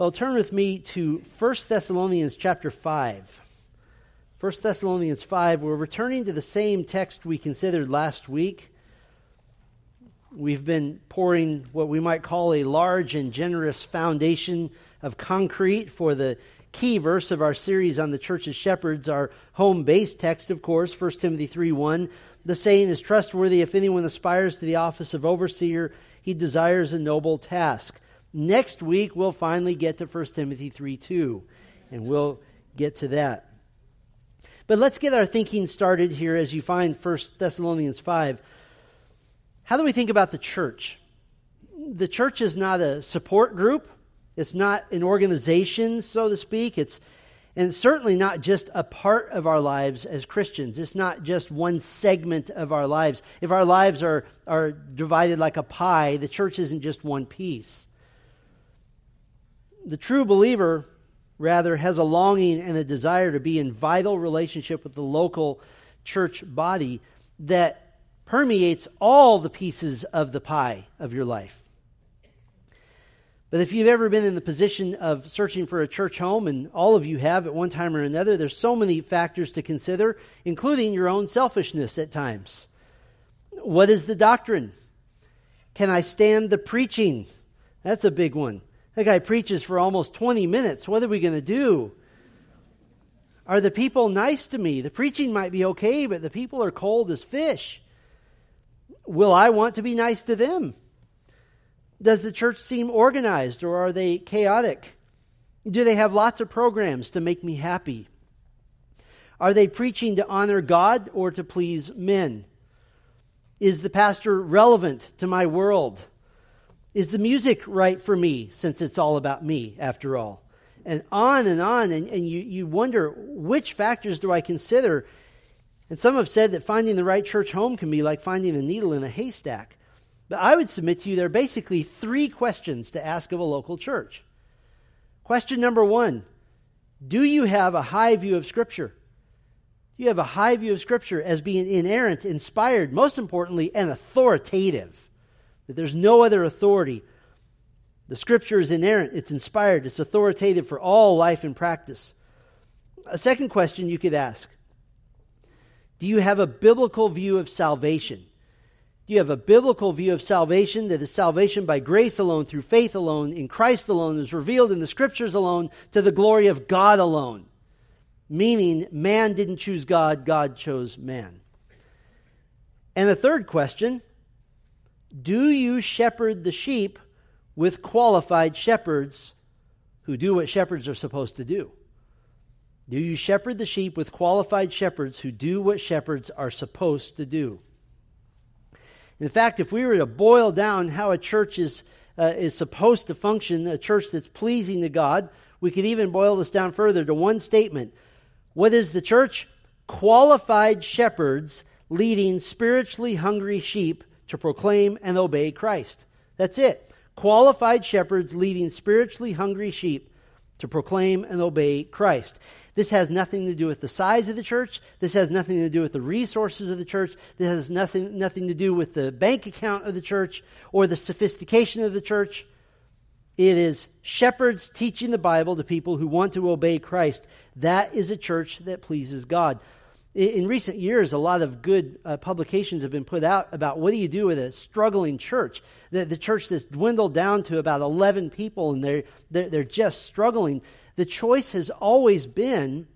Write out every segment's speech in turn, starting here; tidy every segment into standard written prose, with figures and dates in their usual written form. Well, turn with me to 1 Thessalonians chapter 5. 1 Thessalonians 5, we're returning to the same text we considered last week. We've been pouring what we might call a large and generous foundation of concrete for the key verse of our series on the church as shepherds, our home-based text, of course, 1 Timothy 3:1. The saying is trustworthy. If anyone aspires to the office of overseer, he desires a noble task. Next week, we'll finally get to 1 Timothy 3:2, and we'll get to that. But let's get our thinking started here as you find 1 Thessalonians 5. How do we think about the church? The church is not a support group. It's not an organization, so to speak. And certainly not just a part of our lives as Christians. It's not just one segment of our lives. If our lives are divided like a pie, the church isn't just one piece. The true believer, rather, has a longing and a desire to be in vital relationship with the local church body that permeates all the pieces of the pie of your life. But if you've ever been in the position of searching for a church home, and all of you have at one time or another, there's so many factors to consider, including your own selfishness at times. What is the doctrine? Can I stand the preaching? That's a big one. That guy preaches for almost 20 minutes. What are we going to do? Are the people nice to me? The preaching might be okay, but the people are cold as fish. Will I want to be nice to them? Does the church seem organized, or are they chaotic? Do they have lots of programs to make me happy? Are they preaching to honor God or to please men? Is the pastor relevant to my world? Is the music right for me, since it's all about me, after all? And on and on, and you wonder, which factors do I consider? And some have said that finding the right church home can be like finding a needle in a haystack. But I would submit to you there are basically three questions to ask of a local church. Question number one, do you have a high view of Scripture? Do you have a high view of Scripture as being inerrant, inspired, most importantly, and authoritative? That there's no other authority. The Scripture is inerrant, it's inspired, it's authoritative for all life and practice. A second question you could ask, do you have a biblical view of salvation? You have a biblical view of salvation, that is salvation by grace alone, through faith alone, in Christ alone, is revealed in the Scriptures alone, to the glory of God alone. Meaning, man didn't choose God, God chose man. And the third question, do you shepherd the sheep with qualified shepherds who do what shepherds are supposed to do? Do you shepherd the sheep with qualified shepherds who do what shepherds are supposed to do? In fact, if we were to boil down how a church is supposed to function, a church that's pleasing to God, we could even boil this down further to one statement. What is the church? Qualified shepherds leading spiritually hungry sheep to proclaim and obey Christ. That's it. Qualified shepherds leading spiritually hungry sheep to proclaim and obey Christ. This has nothing to do with the size of the church. This has nothing to do with the resources of the church. This has nothing to do with the bank account of the church or the sophistication of the church. It is shepherds teaching the Bible to people who want to obey Christ. That is a church that pleases God. In recent years, a lot of good publications have been put out about what do you do with a struggling church, the church that's dwindled down to about 11 people and they're just struggling. The choice has always been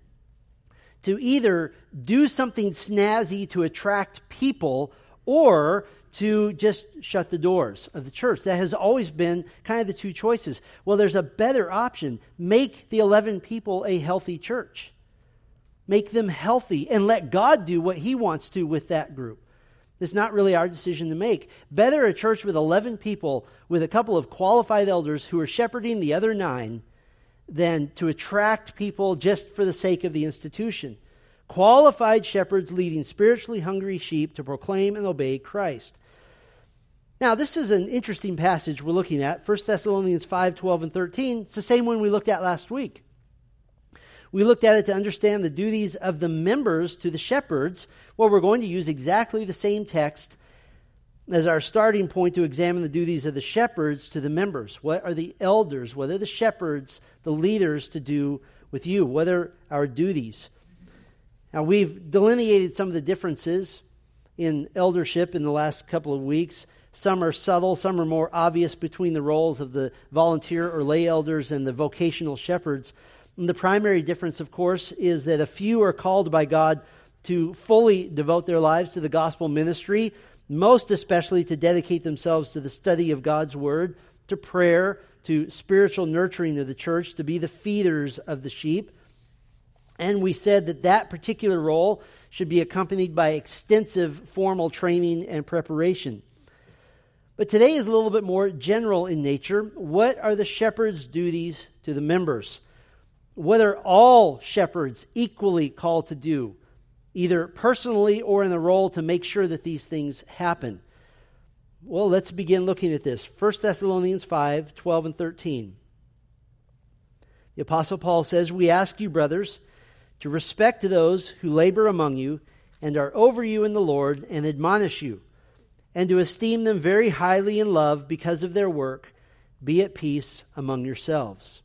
to either do something snazzy to attract people or to just shut the doors of the church. That has always been kind of the two choices. Well, there's a better option. Make the 11 people a healthy church. Make them healthy and let God do what He wants to with that group. It's not really our decision to make. Better a church with 11 people with a couple of qualified elders who are shepherding the other 9 than to attract people just for the sake of the institution. Qualified shepherds leading spiritually hungry sheep to proclaim and obey Christ. Now, this is an interesting passage we're looking at, 1 Thessalonians 5, 12, and 13. It's the same one we looked at last week. We looked at it to understand the duties of the members to the shepherds. Well, we're going to use exactly the same text as our starting point to examine the duties of the shepherds to the members. What are the elders, what are the shepherds, the leaders, to do with you? What are our duties? Now, we've delineated some of the differences in eldership in the last couple of weeks. Some are subtle, some are more obvious between the roles of the volunteer or lay elders and the vocational shepherds. And the primary difference, of course, is that a few are called by God to fully devote their lives to the gospel ministry, most especially to dedicate themselves to the study of God's word, to prayer, to spiritual nurturing of the church, to be the feeders of the sheep. And we said that that particular role should be accompanied by extensive formal training and preparation. But today is a little bit more general in nature. What are the shepherds' duties to the members? What are all shepherds equally called to do, either personally or in the role to make sure that these things happen? Well, let's begin looking at this. 1 Thessalonians 5, 12 and 13. The Apostle Paul says, "We ask you, brothers, to respect those who labor among you and are over you in the Lord and admonish you, and to esteem them very highly in love because of their work. Be at peace among yourselves."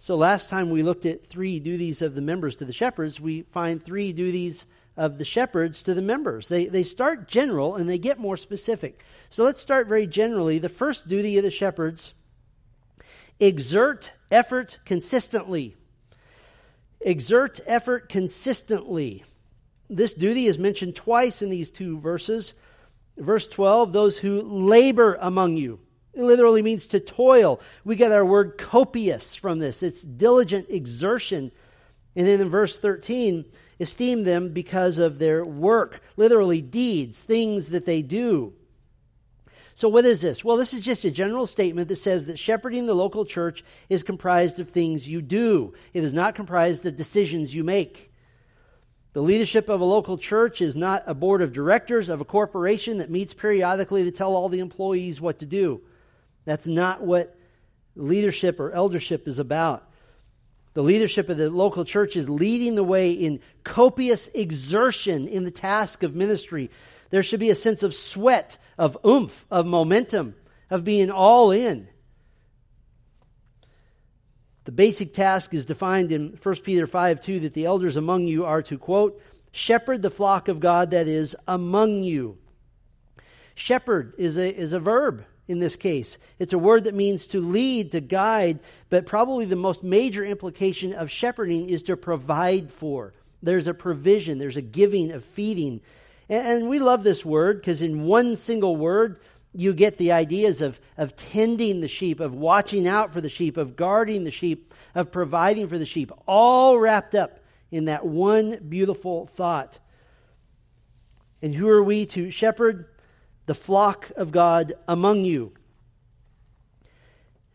So last time we looked at three duties of the members to the shepherds. We find three duties of the shepherds to the members. They start general and they get more specific. So let's start very generally. The first duty of the shepherds: exert effort consistently. Exert effort consistently. This duty is mentioned twice in these two verses. Verse 12, "Those who labor among you." It literally means to toil. We get our word copious from this. It's diligent exertion. And then in verse 13, "Esteem them because of their work." Literally deeds, things that they do. So what is this? Well, this is just a general statement that says that shepherding the local church is comprised of things you do. It is not comprised of decisions you make. The leadership of a local church is not a board of directors of a corporation that meets periodically to tell all the employees what to do. That's not what leadership or eldership is about. The leadership of the local church is leading the way in copious exertion in the task of ministry. There should be a sense of sweat, of oomph, of momentum, of being all in. The basic task is defined in 1 Peter 5:2 that the elders among you are to, quote, "shepherd the flock of God that is among you." Shepherd is a verb. In this case, it's a word that means to lead, to guide, but probably the most major implication of shepherding is to provide for. There's a provision, there's a giving of feeding. And we love this word because in one single word, you get the ideas of tending the sheep, of watching out for the sheep, of guarding the sheep, of providing for the sheep, all wrapped up in that one beautiful thought. And who are we to shepherd? The flock of God among you.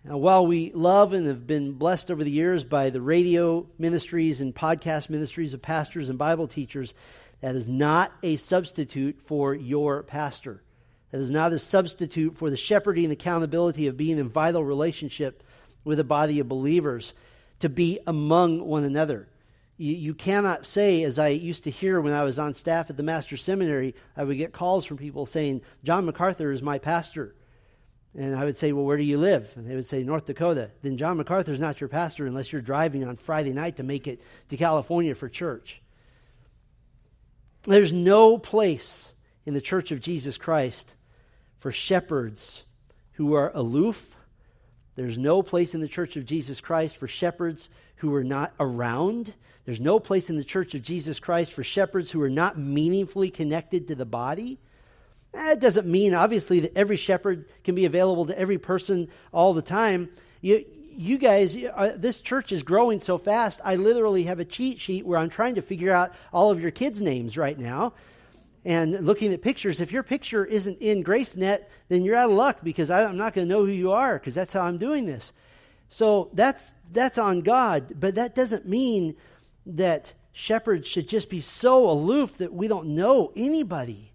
Now, while we love and have been blessed over the years by the radio ministries and podcast ministries of pastors and Bible teachers, that is not a substitute for your pastor. That is not a substitute for the shepherding and accountability of being in vital relationship with a body of believers, to be among one another. You cannot say, as I used to hear when I was on staff at the Master Seminary, I would get calls from people saying, "John MacArthur is my pastor." And I would say, "Well, where do you live?" And they would say, "North Dakota." "Then John MacArthur is not your pastor unless you're driving on Friday night to make it to California for church." There's no place in the Church of Jesus Christ for shepherds who are aloof. There's no place in the Church of Jesus Christ for shepherds who are not around. There's no place in the Church of Jesus Christ for shepherds who are not meaningfully connected to the body. That doesn't mean, obviously, that every shepherd can be available to every person all the time. You guys, this church is growing so fast, I literally have a cheat sheet where I'm trying to figure out all of your kids' names right now. And looking at pictures, if your picture isn't in GraceNet, then you're out of luck, because I'm not going to know who you are, because that's how I'm doing this. So that's on God, but that doesn't mean that shepherds should just be so aloof that we don't know anybody.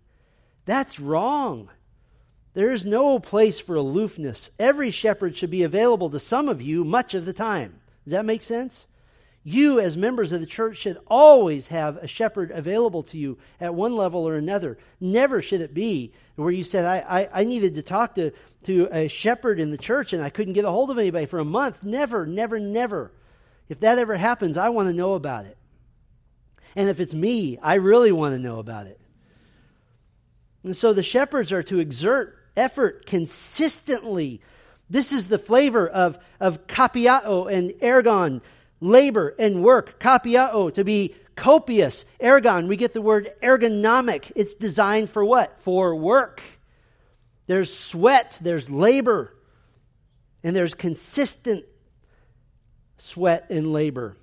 That's wrong. There is no place for aloofness. Every shepherd should be available to some of you much of the time. Does that make sense? You, as members of the church, should always have a shepherd available to you at one level or another. Never should it be where you said, I needed to talk to a shepherd in the church and I couldn't get a hold of anybody for a month. Never, never, never. If that ever happens, I want to know about it. And if it's me, I really want to know about it. And so the shepherds are to exert effort consistently. This is the flavor of kapiao and ergon, labor and work. Kapiao, to be copious. Ergon, we get the word ergonomic. It's designed for what? For work. There's sweat, there's labor, and there's consistent sweat and labor.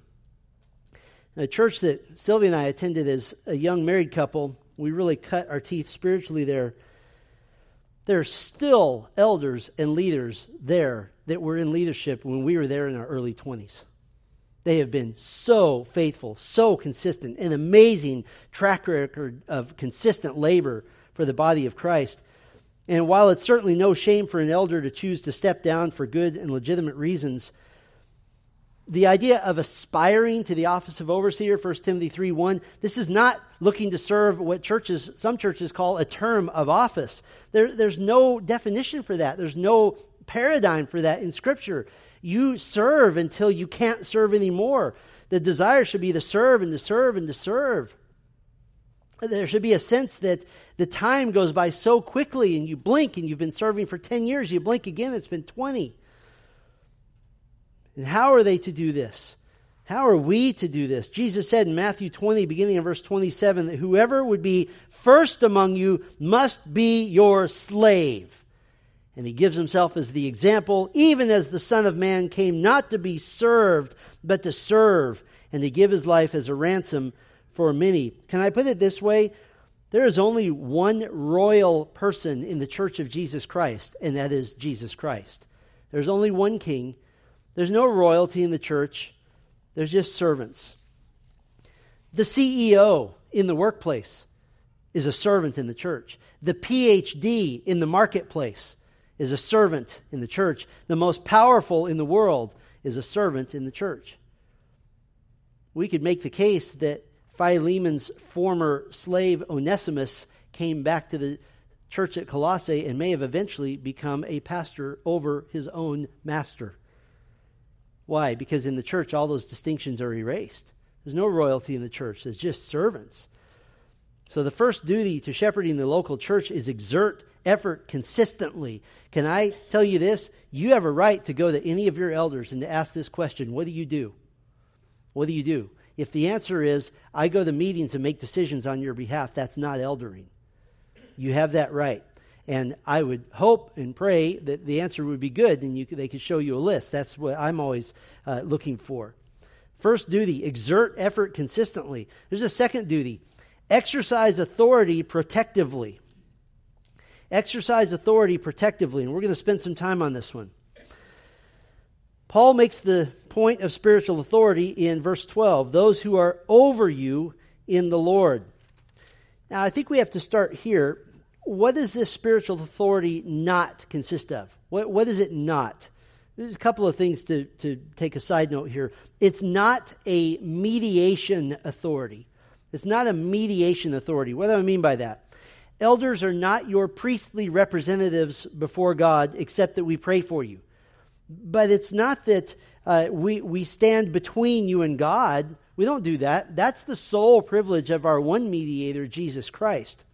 A church that Sylvia and I attended as a young married couple, we really cut our teeth spiritually there. There are still elders and leaders there that were in leadership when we were there in our early 20s. They have been so faithful, so consistent, an amazing track record of consistent labor for the body of Christ. And while it's certainly no shame for an elder to choose to step down for good and legitimate reasons, the idea of aspiring to the office of overseer, 1 Timothy 3:1, this is not looking to serve what churches, some churches call a term of office. There's no definition for that. There's no paradigm for that in Scripture. You serve until you can't serve anymore. The desire should be to serve and to serve and to serve. There should be a sense that the time goes by so quickly and you blink and you've been serving for 10 years. You blink again, it's been 20. And how are they to do this? How are we to do this? Jesus said in Matthew 20, beginning in verse 27, that whoever would be first among you must be your slave. And he gives himself as the example, even as the Son of Man came not to be served, but to serve, and to give his life as a ransom for many. Can I put it this way? There is only one royal person in the church of Jesus Christ, and that is Jesus Christ. There's only one king. There's no royalty in the church. There's just servants. The CEO in the workplace is a servant in the church. The PhD in the marketplace is a servant in the church. The most powerful in the world is a servant in the church. We could make the case that Philemon's former slave Onesimus came back to the church at Colossae and may have eventually become a pastor over his own master. Why? Because in the church, all those distinctions are erased. There's no royalty in the church. There's just servants. So the first duty to shepherding the local church is exert effort consistently. Can I tell you this? You have a right to go to any of your elders and to ask this question, what do you do? What do you do? If the answer is, I go to meetings and make decisions on your behalf, that's not eldering. You have that right. And I would hope and pray that the answer would be good and they could show you a list. That's what I'm always looking for. First duty, exert effort consistently. There's a second duty, exercise authority protectively. Exercise authority protectively. And we're going to spend some time on this one. Paul makes the point of spiritual authority in verse 12. Those who are over you in the Lord. Now, I think we have to start here. What does this spiritual authority not consist of? What is it not? There's a couple of things to take a side note here. It's not a mediation authority. It's not a mediation authority. What do I mean by that? Elders are not your priestly representatives before God, except that we pray for you. But it's not that we stand between you and God. We don't do that. That's the sole privilege of our one mediator, Jesus Christ.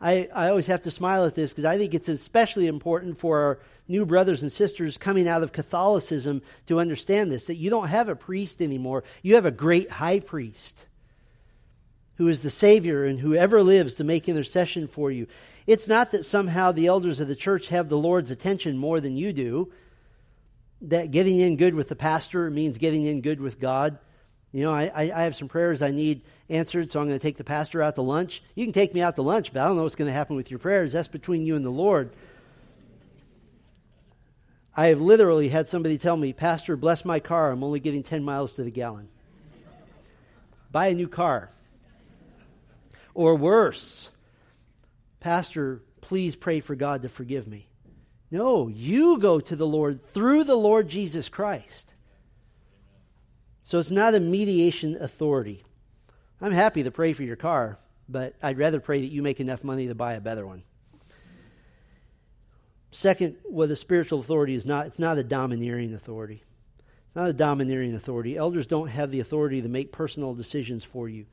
I always have to smile at this because I think it's especially important for our new brothers and sisters coming out of Catholicism to understand this, that you don't have a priest anymore. You have a great high priest who is the Savior and whoever lives to make intercession for you. It's not that somehow the elders of the church have the Lord's attention more than you do, that getting in good with the pastor means getting in good with God. You know, I have some prayers I need answered, so I'm going to take the pastor out to lunch. You can take me out to lunch, but I don't know what's going to happen with your prayers. That's between you and the Lord. I have literally had somebody tell me, Pastor, bless my car. I'm only getting 10 miles to the gallon. Buy a new car. Or worse, Pastor, please pray for God to forgive me. No, you go to the Lord through the Lord Jesus Christ. So it's not a mediation authority. I'm happy to pray for your car, but I'd rather pray that you make enough money to buy a better one. Second, what a spiritual authority is not, it's not a domineering authority. It's not a domineering authority. Elders don't have the authority to make personal decisions for you.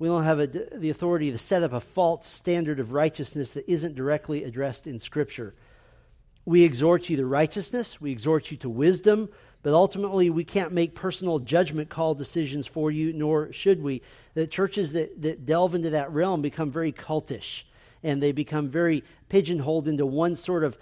We don't have the authority to set up a false standard of righteousness that isn't directly addressed in Scripture. We exhort you to righteousness, we exhort you to wisdom, but ultimately we can't make personal judgment call decisions for you, nor should we. The churches that delve into that realm become very cultish, and they become very pigeonholed into one sort of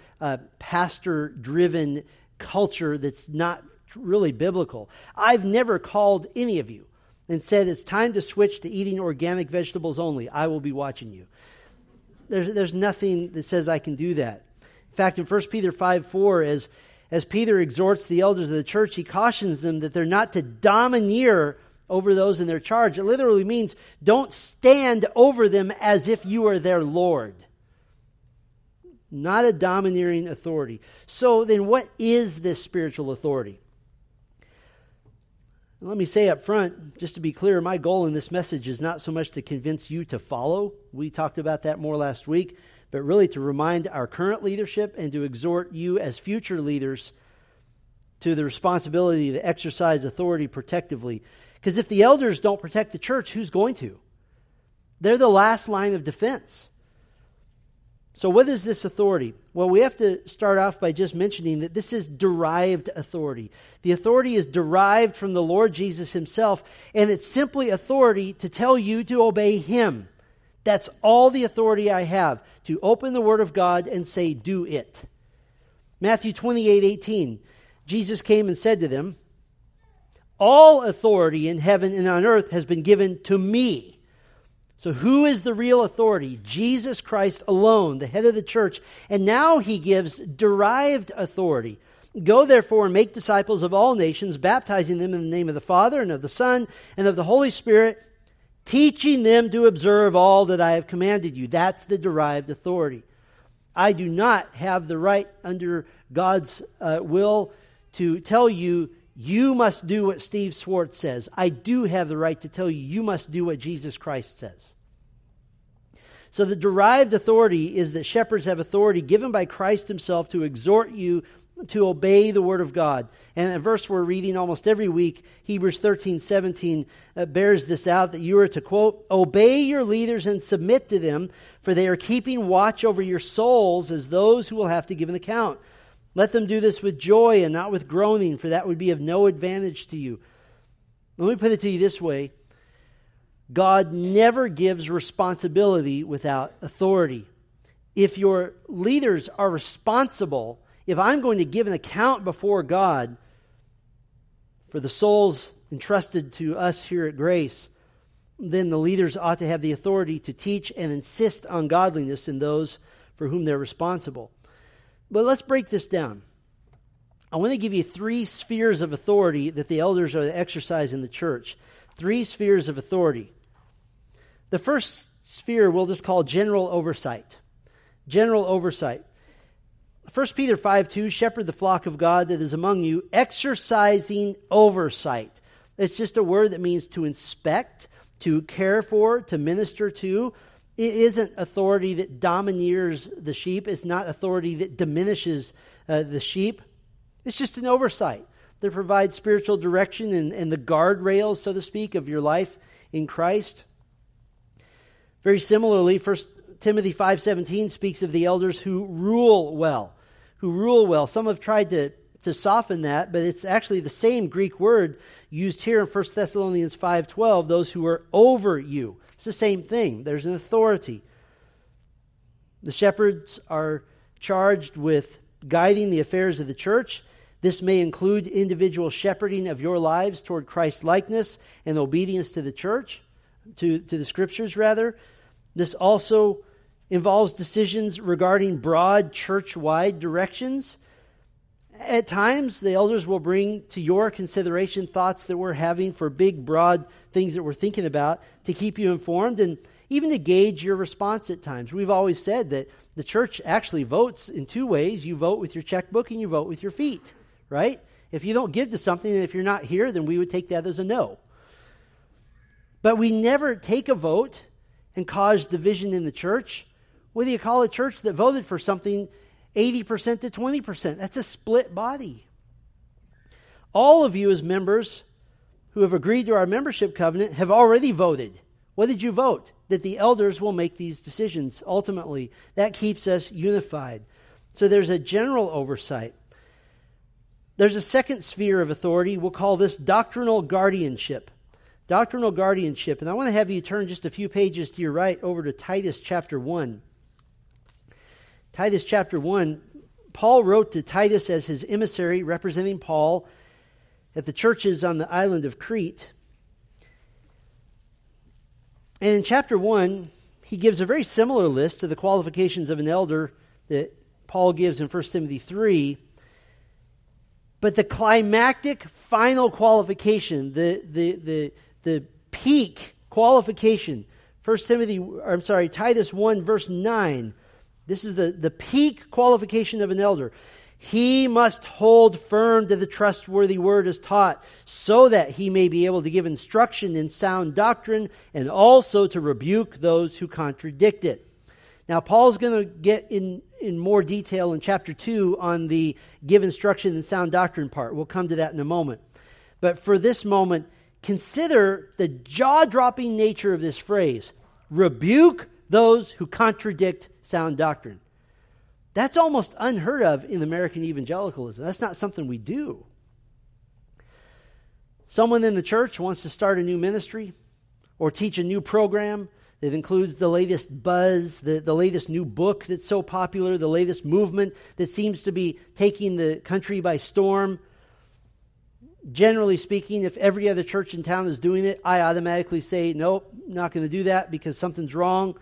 pastor-driven culture that's not really biblical. I've never called any of you and said, it's time to switch to eating organic vegetables only. I will be watching you. There's nothing that says I can do that. In fact, in 1 Peter 5:4, as Peter exhorts the elders of the church, he cautions them that they're not to domineer over those in their charge. It literally means don't stand over them as if you are their Lord. Not a domineering authority. So then what is this spiritual authority? Let me say up front, just to be clear, my goal in this message is not so much to convince you to follow. We talked about that more last week, but really to remind our current leadership and to exhort you as future leaders to the responsibility to exercise authority protectively. Because if the elders don't protect the church, who's going to? They're the last line of defense. So what is this authority? Well, we have to start off by just mentioning that this is derived authority. The authority is derived from the Lord Jesus himself, and it's simply authority to tell you to obey him. That's all the authority I have, to open the Word of God and say, do it. Matthew 28:18, Jesus came and said to them, all authority in heaven and on earth has been given to me. So who is the real authority? Jesus Christ alone, the head of the church. And now he gives derived authority. Go therefore and make disciples of all nations, baptizing them in the name of the Father and of the Son and of the Holy Spirit, teaching them to observe all that I have commanded you. That's the derived authority. I do not have the right under God's will to tell you, you must do what Steve Swartz says. I do have the right to tell you, you must do what Jesus Christ says. So the derived authority is that shepherds have authority given by Christ himself to exhort you to obey the Word of God. And a verse we're reading almost every week, Hebrews 13:17, bears this out, that you are to, quote, obey your leaders and submit to them, for they are keeping watch over your souls as those who will have to give an account. Let them do this with joy and not with groaning, for that would be of no advantage to you. Let me put it to you this way. God never gives responsibility without authority. If your leaders are responsible, if I'm going to give an account before God for the souls entrusted to us here at Grace, then the leaders ought to have the authority to teach and insist on godliness in those for whom they're responsible. But let's break this down. I want to give you three spheres of authority that the elders are to exercise in the church. Three spheres of authority. The first sphere we'll just call general oversight. General oversight. 1 Peter 5:2, shepherd the flock of God that is among you, exercising oversight. It's just a word that means to inspect, to care for, to minister to. It isn't authority that domineers the sheep. It's not authority that diminishes the sheep. It's just an oversight that provides spiritual direction and the guardrails, so to speak, of your life in Christ. Very similarly, 1 Timothy 5:17 speaks of the elders who rule well. Who rule well. Some have tried to soften that, but it's actually the same Greek word used here in 1 Thessalonians 5:12, those who are over you. It's the same thing. There's an authority. The shepherds are charged with guiding the affairs of the church. This may include individual shepherding of your lives toward Christ's likeness and obedience to the church, to the Scriptures, rather. This also involves decisions regarding broad church-wide directions. At times, the elders will bring to your consideration thoughts that we're having for big, broad things that we're thinking about to keep you informed and even to gauge your response at times. We've always said that the church actually votes in two ways. You vote with your checkbook and you vote with your feet, right? If you don't give to something, and if you're not here, then we would take that as a no. But we never take a vote and cause division in the church. What do you call a church that voted for something 80% to 20%? That's a split body. All of you as members who have agreed to our membership covenant have already voted. What did you vote? That the elders will make these decisions ultimately. That keeps us unified. So there's a general oversight. There's a second sphere of authority. We'll call this doctrinal guardianship. Doctrinal guardianship. And I want to have you turn just a few pages to your right over to Titus chapter 1. Titus chapter 1, Paul wrote to Titus as his emissary, representing Paul at the churches on the island of Crete. And in chapter 1, he gives a very similar list to the qualifications of an elder that Paul gives in 1 Timothy 3. But the climactic final qualification, the peak qualification, Titus 1 verse 9. This is the peak qualification of an elder. He must hold firm to the trustworthy word as taught, so that he may be able to give instruction in sound doctrine and also to rebuke those who contradict it. Now, Paul's going to get in more detail in chapter 2 on the give instruction in sound doctrine part. We'll come to that in a moment. But for this moment, consider the jaw-dropping nature of this phrase. Rebuke those who contradict sound doctrine. That's almost unheard of in American evangelicalism. That's not something we do. Someone in the church wants to start a new ministry or teach a new program that includes the latest buzz, the latest new book that's so popular, the latest movement that seems to be taking the country by storm. Generally speaking, if every other church in town is doing it, I automatically say, nope, not going to do that because something's wrong.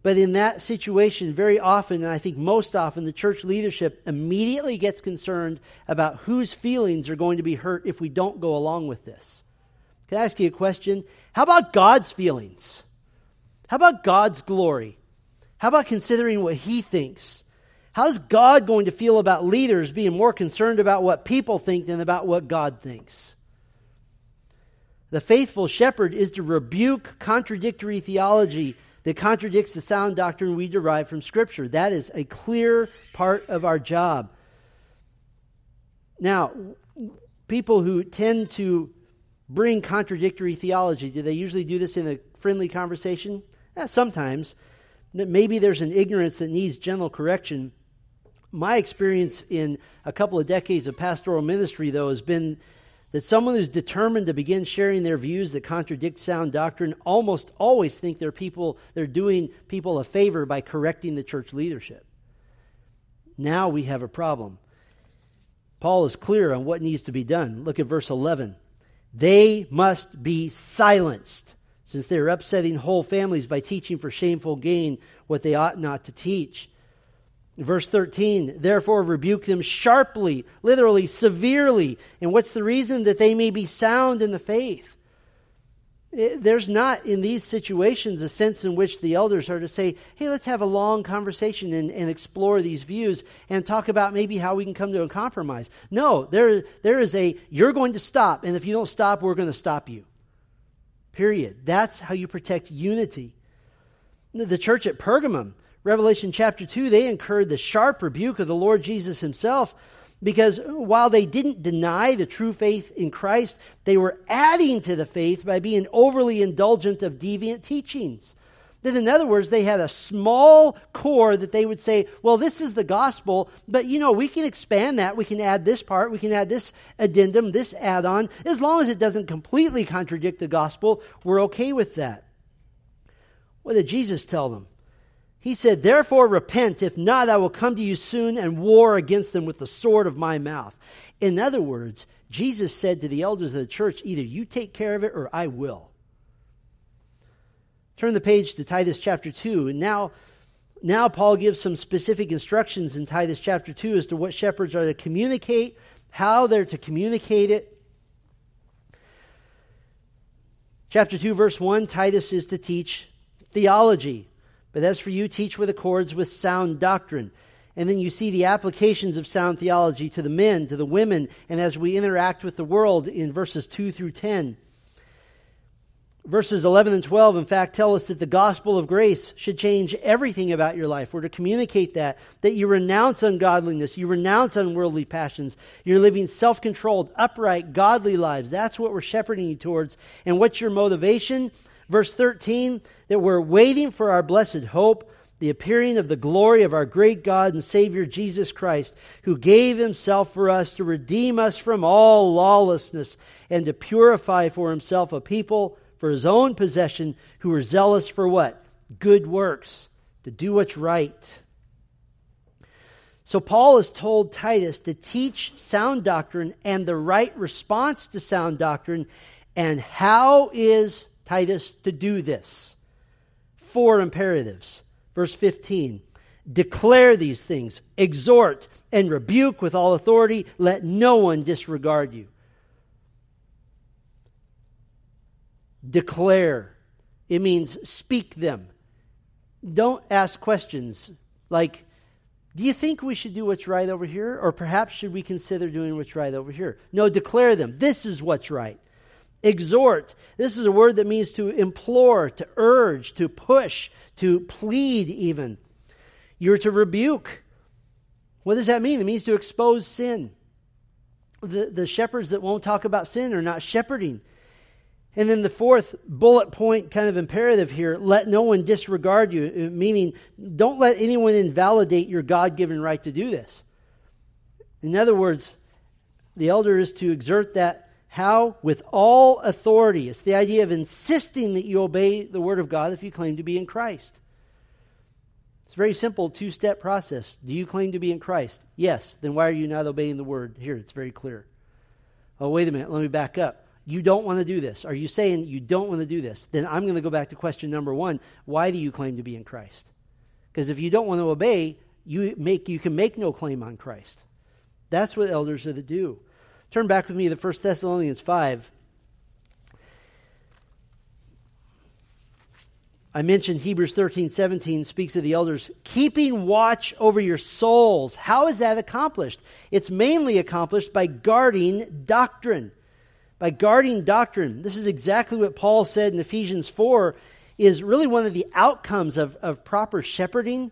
But in that situation, very often, and I think most often, the church leadership immediately gets concerned about whose feelings are going to be hurt if we don't go along with this. Can I ask you a question? How about God's feelings? How about God's glory? How about considering what He thinks? How's God going to feel about leaders being more concerned about what people think than about what God thinks? The faithful shepherd is to rebuke contradictory theology that contradicts the sound doctrine we derive from Scripture. That is a clear part of our job. Now, people who tend to bring contradictory theology, do they usually do this in a friendly conversation? Sometimes. Maybe there's an ignorance that needs gentle correction. My experience in a couple of decades of pastoral ministry, though, has been that someone who's determined to begin sharing their views that contradict sound doctrine almost always think they're doing people a favor by correcting the church leadership. Now we have a problem. Paul is clear on what needs to be done. Look at verse 11. They must be silenced, since they are upsetting whole families by teaching for shameful gain what they ought not to teach. Verse 13, therefore rebuke them sharply, literally, severely. And what's the reason? That they may be sound in the faith. There's not in these situations a sense in which the elders are to say, hey, let's have a long conversation and explore these views and talk about maybe how we can come to a compromise. No, there is a, you're going to stop, and if you don't stop, we're going to stop you. Period. That's how you protect unity. The church at Pergamum, Revelation chapter 2, they incurred the sharp rebuke of the Lord Jesus himself because while they didn't deny the true faith in Christ, they were adding to the faith by being overly indulgent of deviant teachings. That, in other words, they had a small core that they would say, well, this is the gospel, but, you know, we can expand that. We can add this part. We can add this addendum, this add-on. As long as it doesn't completely contradict the gospel, we're okay with that. What did Jesus tell them? He said, therefore repent, if not, I will come to you soon and war against them with the sword of my mouth. In other words, Jesus said to the elders of the church, either you take care of it or I will. Turn the page to Titus chapter 2. And now Paul gives some specific instructions in Titus chapter 2 as to what shepherds are to communicate, how they're to communicate it. Chapter 2, verse 1, Titus is to teach theology. But as for you, teach with accords with sound doctrine. And then you see the applications of sound theology to the men, to the women, and as we interact with the world in verses 2 through 10. Verses 11 and 12, in fact, tell us that the gospel of grace should change everything about your life. We're to communicate that you renounce ungodliness, you renounce unworldly passions, you're living self-controlled, upright, godly lives. That's what we're shepherding you towards. And what's your motivation? Verse 13, that we're waiting for our blessed hope, the appearing of the glory of our great God and Savior Jesus Christ, who gave himself for us to redeem us from all lawlessness and to purify for himself a people for his own possession, who are zealous for what? Good works, to do what's right. So Paul has told Titus to teach sound doctrine and the right response to sound doctrine. And how is Titus to do this? Four imperatives. Verse 15, declare these things, exhort and rebuke with all authority. Let no one disregard you. Declare. It means speak them. Don't ask questions like, do you think we should do what's right over here? Or perhaps should we consider doing what's right over here? No, declare them. This is what's right. Exhort. This is a word that means to implore, to urge, to push, to plead even. You're to rebuke. What does that mean? It means to expose sin. The shepherds that won't talk about sin are not shepherding. And then the fourth bullet point kind of imperative here, let no one disregard you, meaning don't let anyone invalidate your God-given right to do this. In other words, the elder is to exert that, how? With all authority. It's the idea of insisting that you obey the Word of God if you claim to be in Christ. It's a very simple two-step process. Do you claim to be in Christ? Yes. Then why are you not obeying the Word? Here, it's very clear. Oh, wait a minute. Let me back up. You don't want to do this. Are you saying you don't want to do this? Then I'm going to go back to question number one. Why do you claim to be in Christ? Because if you don't want to obey, you can make no claim on Christ. That's what elders are to do. Turn back with me to 1 Thessalonians 5. I mentioned Hebrews 13:17 speaks of the elders keeping watch over your souls. How is that accomplished? It's mainly accomplished by guarding doctrine. By guarding doctrine. This is exactly what Paul said in Ephesians 4 is really one of the outcomes of proper shepherding.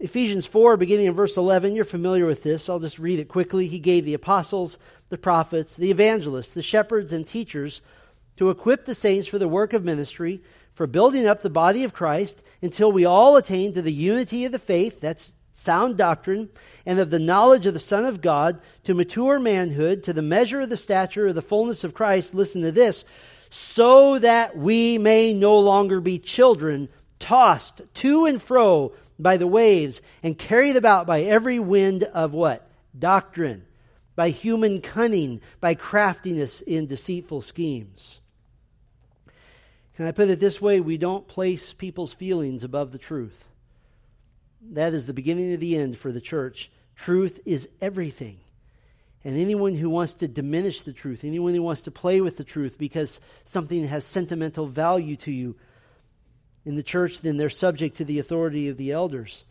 Ephesians 4, beginning in verse 11, you're familiar with this. I'll just read it quickly. He gave the apostles, the prophets, the evangelists, the shepherds, and teachers to equip the saints for the work of ministry, for building up the body of Christ until we all attain to the unity of the faith, that's sound doctrine, and of the knowledge of the Son of God, to mature manhood, to the measure of the stature of the fullness of Christ, listen to this, so that we may no longer be children, tossed to and fro by the waves, and carried about by every wind of what? Doctrine, by human cunning, by craftiness in deceitful schemes. Can I put it this way? We don't place people's feelings above the truth. That is the beginning of the end for the church. Truth is everything. And anyone who wants to diminish the truth, anyone who wants to play with the truth because something has sentimental value to you in the church, then they're subject to the authority of the elders.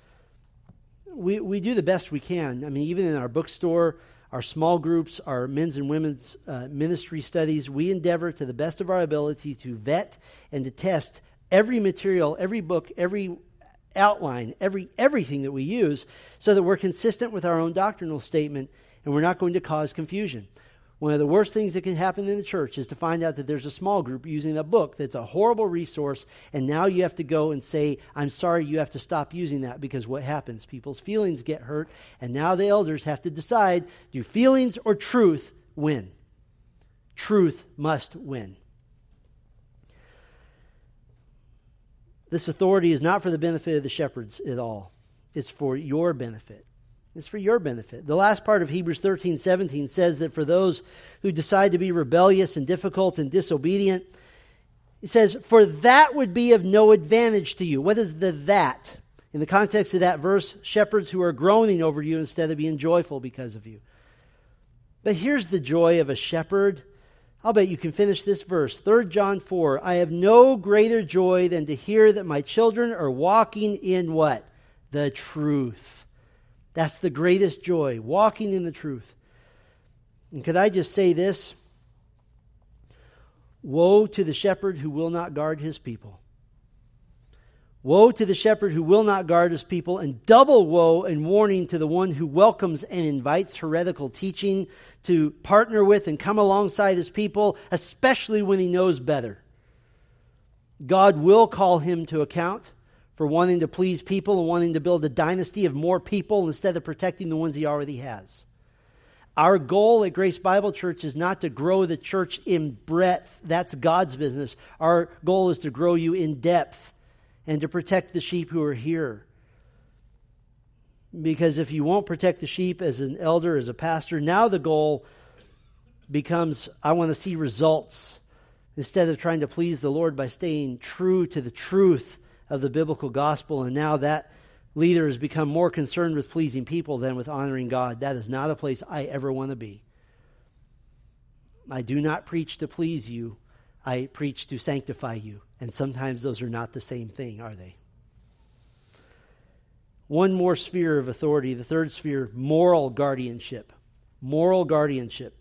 We do the best we can. I mean, even in our bookstore, our small groups, our men's and women's ministry studies, we endeavor to the best of our ability to vet and to test every material, every book, every outline, everything that we use, so that we're consistent with our own doctrinal statement and we're not going to cause confusion. One of the worst things that can happen in the church is to find out that there's a small group using a book that's a horrible resource, and now you have to go and say, I'm sorry, you have to stop using that, because what happens? People's feelings get hurt, and now the elders have to decide, do feelings or truth win? Truth must win. This authority is not for the benefit of the shepherds at all. It's for your benefit. It's for your benefit. The last part of Hebrews 13:17 says that for those who decide to be rebellious and difficult and disobedient, it says, for that would be of no advantage to you. What is the that? In the context of that verse, shepherds who are groaning over you instead of being joyful because of you. But here's the joy of a shepherd. I'll bet you can finish this verse. 3 John 4, I have no greater joy than to hear that my children are walking in what? The truth. That's the greatest joy, walking in the truth. And could I just say this? Woe to the shepherd who will not guard his people. Woe to the shepherd who will not guard his people, and double woe and warning to the one who welcomes and invites heretical teaching to partner with and come alongside his people, especially when he knows better. God will call him to account for wanting to please people and wanting to build a dynasty of more people instead of protecting the ones he already has. Our goal at Grace Bible Church is not to grow the church in breadth. That's God's business. Our goal is to grow you in depth and to protect the sheep who are here. Because if you won't protect the sheep as an elder, as a pastor, now the goal becomes, I want to see results, instead of trying to please the Lord by staying true to the truth of the biblical gospel. And now that leader has become more concerned with pleasing people than with honoring God. That is not a place I ever want to be. I do not preach to please you. I preach to sanctify you. And sometimes those are not the same thing, are they? One more sphere of authority. The third sphere, moral guardianship. Moral guardianship.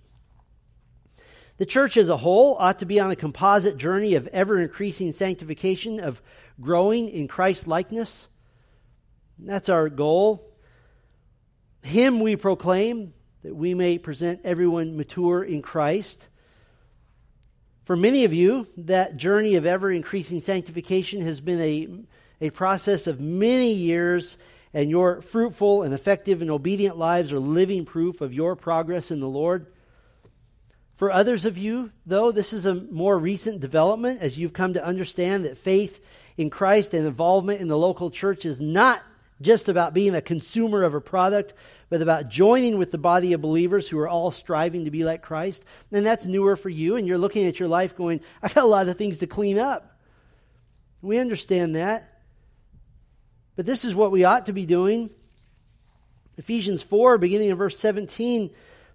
The church as a whole ought to be on a composite journey of ever-increasing sanctification, of growing in Christ-likeness. That's our goal. Him we proclaim, that we may present everyone mature in Christ. For many of you, that journey of ever-increasing sanctification has been a process of many years, and your fruitful and effective and obedient lives are living proof of your progress in the Lord. For others of you, though, this is a more recent development as you've come to understand that faith in Christ and involvement in the local church is not just about being a consumer of a product, but about joining with the body of believers who are all striving to be like Christ. And that's newer for you, and you're looking at your life going, I got a lot of things to clean up. We understand that. But this is what we ought to be doing. Ephesians 4, beginning in verse 17,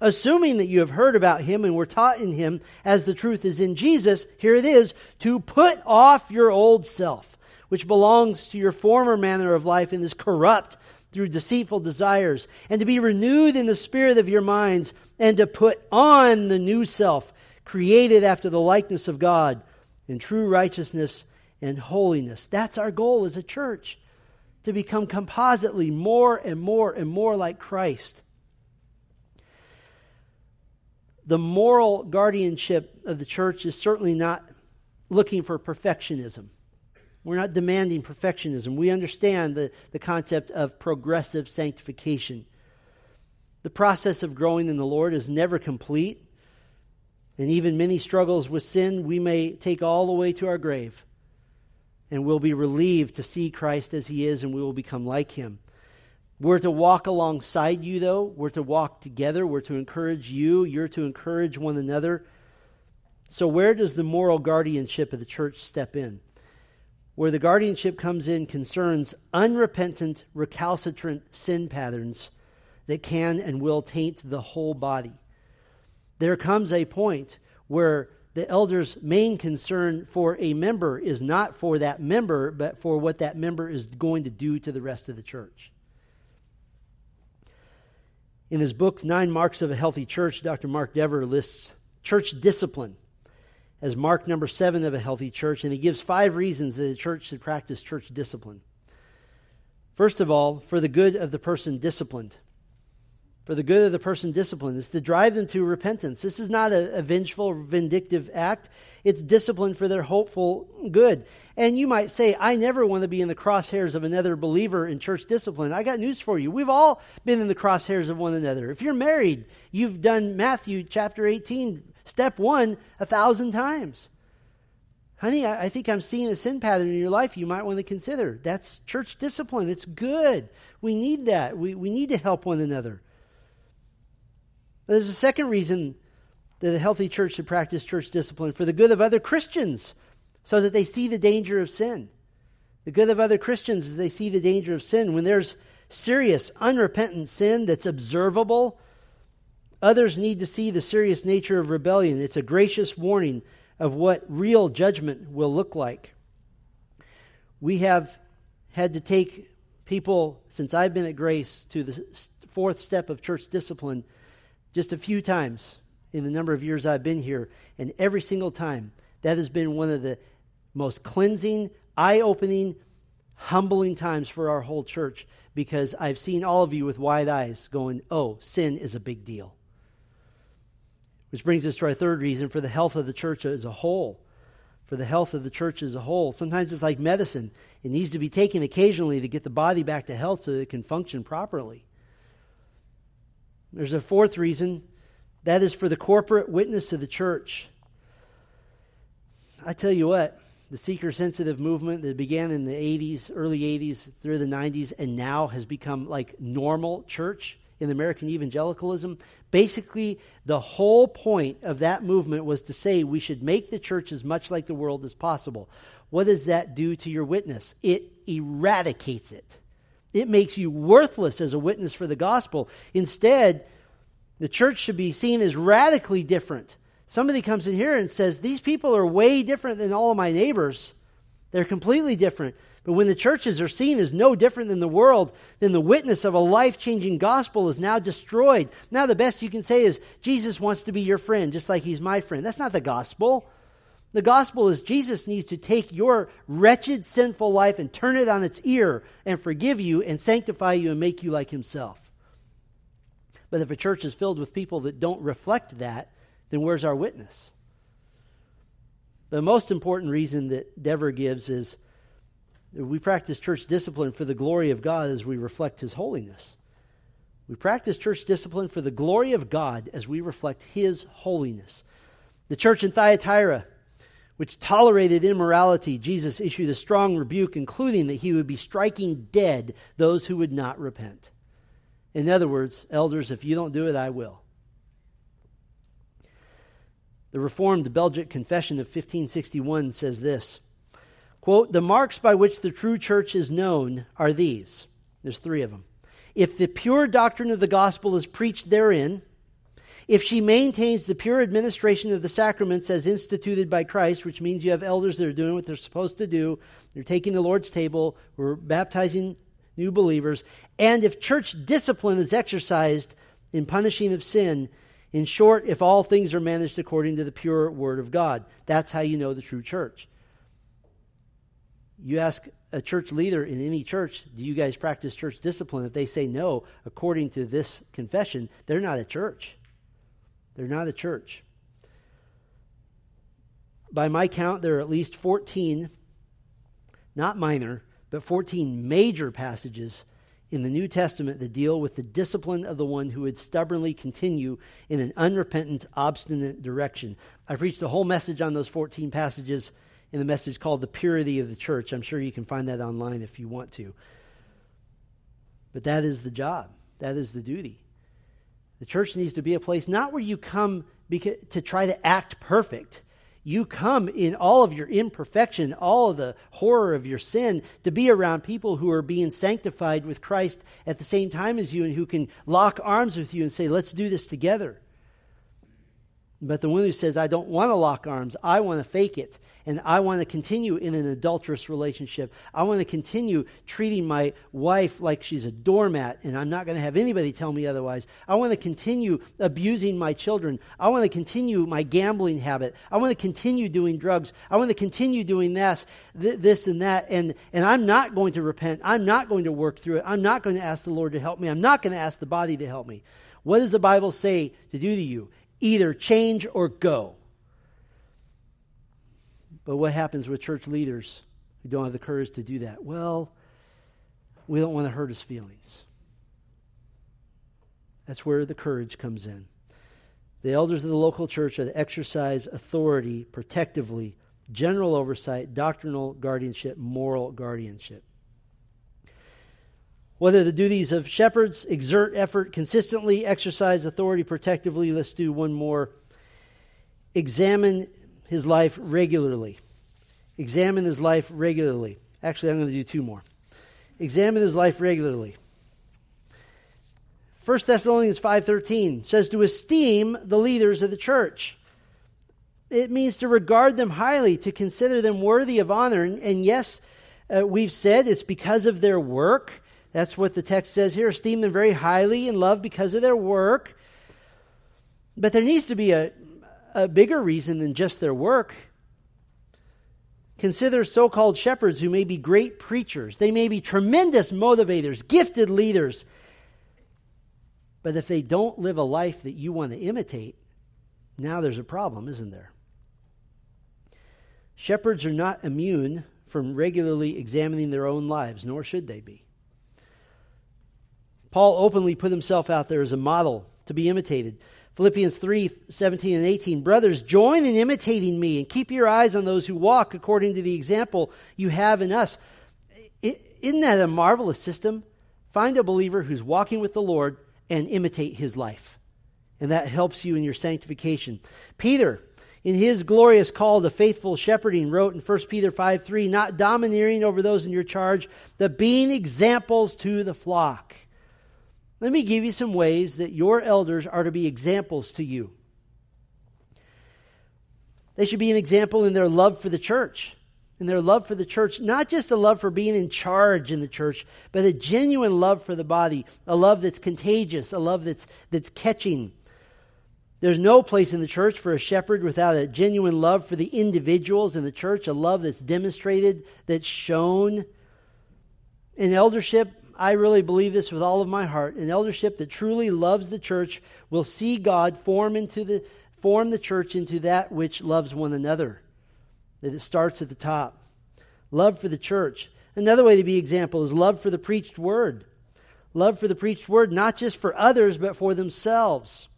Assuming that you have heard about him and were taught in him, as the truth is in Jesus, here it is, to put off your old self, which belongs to your former manner of life and is corrupt through deceitful desires, and to be renewed in the spirit of your minds, and to put on the new self, created after the likeness of God, in true righteousness and holiness. That's our goal as a church, to become compositely more and more and more like Christ. The moral guardianship of the church is certainly not looking for perfectionism. We're not demanding perfectionism. We understand the concept of progressive sanctification. The process of growing in the Lord is never complete, and even many struggles with sin we may take all the way to our grave, and we'll be relieved to see Christ as he is, and we will become like him. We're to walk alongside you, though. We're to walk together. We're to encourage you. You're to encourage one another. So where does the moral guardianship of the church step in? Where the guardianship comes in concerns unrepentant, recalcitrant sin patterns that can and will taint the whole body. There comes a point where the elder's main concern for a member is not for that member, but for what that member is going to do to the rest of the church. In his book, 9 Marks of a Healthy Church, Dr. Mark Dever lists church discipline as mark number 7 of a healthy church, and he gives 5 reasons that a church should practice church discipline. First of all, for the good of the person disciplined. For the good of the person disciplined is to drive them to repentance. This is not a vengeful, vindictive act. It's discipline for their hopeful good. And you might say, I never want to be in the crosshairs of another believer in church discipline. I got news for you. We've all been in the crosshairs of one another. If you're married, you've done Matthew chapter 18, step 1, 1,000 times. Honey, I think I'm seeing a sin pattern in your life you might want to consider. That's church discipline. It's good. We need that. We need to help one another. There's a second reason that a healthy church should practice church discipline for the good of other Christians so that they see the danger of sin. The good of other Christians is they see the danger of sin. When there's serious, unrepentant sin that's observable, others need to see the serious nature of rebellion. It's a gracious warning of what real judgment will look like. We have had to take people, since I've been at Grace, to the fourth step of church discipline just a few times in the number of years I've been here. And every single time, that has been one of the most cleansing, eye-opening, humbling times for our whole church, because I've seen all of you with wide eyes going, oh, sin is a big deal. Which brings us to our third reason for the health of the church as a whole. For the health of the church as a whole. Sometimes it's like medicine. It needs to be taken occasionally to get the body back to health so that it can function properly. There's a fourth reason. That is for the corporate witness of the church. I tell you what, the seeker-sensitive movement that began in the 80s, early 80s, through the 90s, and now has become like normal church in American evangelicalism. Basically, the whole point of that movement was to say we should make the church as much like the world as possible. What does that do to your witness? It eradicates it. It makes you worthless as a witness for the gospel. Instead, the church should be seen as radically different. Somebody comes in here and says, these people are way different than all of my neighbors. They're completely different. But when the churches are seen as no different than the world, then the witness of a life-changing gospel is now destroyed. Now the best you can say is, Jesus wants to be your friend, just like he's my friend. That's not the gospel. The gospel is Jesus needs to take your wretched, sinful life and turn it on its ear and forgive you and sanctify you and make you like himself. But if a church is filled with people that don't reflect that, then where's our witness? The most important reason that Dever gives is we practice church discipline for the glory of God as we reflect his holiness. We practice church discipline for the glory of God as we reflect his holiness. The church in Thyatira, which tolerated immorality, Jesus issued a strong rebuke, including that he would be striking dead those who would not repent. In other words, elders, if you don't do it, I will. The Reformed Belgic Confession of 1561 says this, quote, "The marks by which the true church is known are these." There's three of them. "If the pure doctrine of the gospel is preached therein, if she maintains the pure administration of the sacraments as instituted by Christ," which means you have elders that are doing what they're supposed to do, they're taking the Lord's table, we're baptizing new believers, "and if church discipline is exercised in punishing of sin, in short, if all things are managed according to the pure word of God." That's how you know the true church. You ask a church leader in any church, do you guys practice church discipline? If they say no, according to this confession, they're not a church. They're not a church. By my count, there are at least 14, not minor, but 14 major passages in the New Testament that deal with the discipline of the one who would stubbornly continue in an unrepentant, obstinate direction. I preached the whole message on those 14 passages in the message called The Purity of the Church. I'm sure you can find that online if you want to. But that is the job. That is the duty. The church needs to be a place not where you come to try to act perfect. You come in all of your imperfection, all of the horror of your sin, to be around people who are being sanctified with Christ at the same time as you and who can lock arms with you and say, let's do this together. But the one who says, I don't want to lock arms, I want to fake it, and I want to continue in an adulterous relationship. I want to continue treating my wife like she's a doormat, and I'm not going to have anybody tell me otherwise. I want to continue abusing my children. I want to continue my gambling habit. I want to continue doing drugs. I want to continue doing this and that, and I'm not going to repent. I'm not going to work through it. I'm not going to ask the Lord to help me. I'm not going to ask the body to help me. What does the Bible say to do to you? Either change or go. But what happens with church leaders who don't have the courage to do that? Well, we don't want to hurt his feelings. That's where the courage comes in. The elders of the local church are to exercise authority protectively, general oversight, doctrinal guardianship, moral guardianship. Whether the duties of shepherds, exert effort, consistently exercise authority protectively. Let's do one more. Examine his life regularly. Examine his life regularly. Actually, I'm going to do two more. Examine his life regularly. 1 Thessalonians 5:13 says to esteem the leaders of the church. It means to regard them highly, to consider them worthy of honor. And yes, we've said it's because of their work. That's what the text says here. Esteem them very highly in love because of their work. But there needs to be a bigger reason than just their work. Consider so-called shepherds who may be great preachers. They may be tremendous motivators, gifted leaders. But if they don't live a life that you want to imitate, now there's a problem, isn't there? Shepherds are not immune from regularly examining their own lives, nor should they be. Paul openly put himself out there as a model to be imitated. Philippians 3:17 and 18, brothers, join in imitating me and keep your eyes on those who walk according to the example you have in us. Isn't that a marvelous system? Find a believer who's walking with the Lord and imitate his life. And that helps you in your sanctification. Peter, in his glorious call to faithful shepherding, wrote in 1 Peter 5:3, not domineering over those in your charge, but being examples to the flock. Let me give you some ways that your elders are to be examples to you. They should be an example in their love for the church. In their love for the church, not just a love for being in charge in the church, but a genuine love for the body, a love that's contagious, a love that's catching. There's no place in the church for a shepherd without a genuine love for the individuals in the church, a love that's demonstrated, that's shown. In eldership, I really believe this with all of my heart. An eldership that truly loves the church will see God form the church into that which loves one another. That it starts at the top. Love for the church. Another way to be example is love for the preached word. Love for the preached word, not just for others, but for themselves.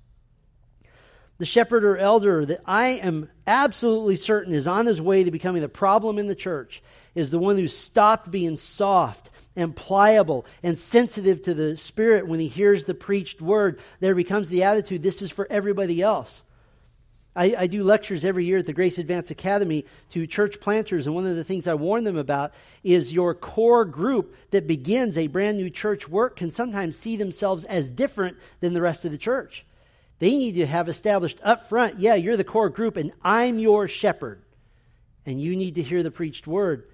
The shepherd or elder that I am absolutely certain is on his way to becoming the problem in the church is the one who stopped being soft and pliable and sensitive to the Spirit when he hears the preached word. There becomes the attitude, this is for everybody else. I do lectures every year at the Grace Advance Academy to church planters, and one of the things I warn them about is your core group that begins a brand new church work can sometimes see themselves as different than the rest of the church. They need to have established up front, yeah, you're the core group, and I'm your shepherd, and you need to hear the preached word.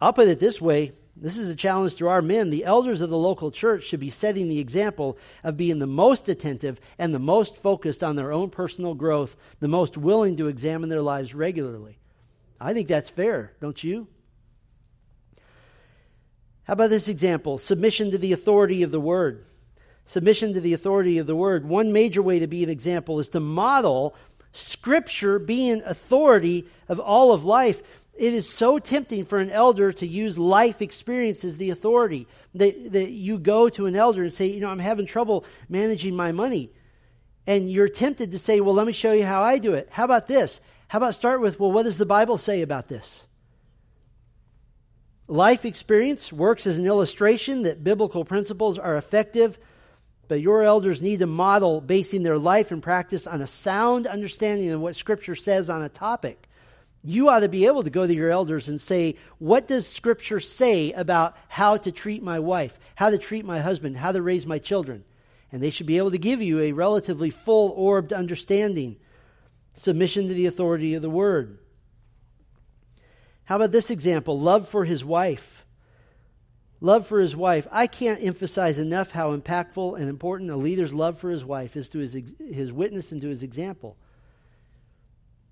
I'll put it this way. This is a challenge to our men. The elders of the local church should be setting the example of being the most attentive and the most focused on their own personal growth, the most willing to examine their lives regularly. I think that's fair, don't you? How about this example? Submission to the authority of the word. Submission to the authority of the word. One major way to be an example is to model Scripture being authority of all of life. It is so tempting for an elder to use life experience as the authority. That you go to an elder and say, you know, I'm having trouble managing my money. And you're tempted to say, well, let me show you how I do it. How about this? How about start with, well, what does the Bible say about this? Life experience works as an illustration that biblical principles are effective, but your elders need to model basing their life and practice on a sound understanding of what Scripture says on a topic. You ought to be able to go to your elders and say, what does Scripture say about how to treat my wife, how to treat my husband, how to raise my children? And they should be able to give you a relatively full-orbed understanding. Submission to the authority of the word. How about this example? Love for his wife. Love for his wife. I can't emphasize enough how impactful and important a leader's love for his wife is to his witness and to his example.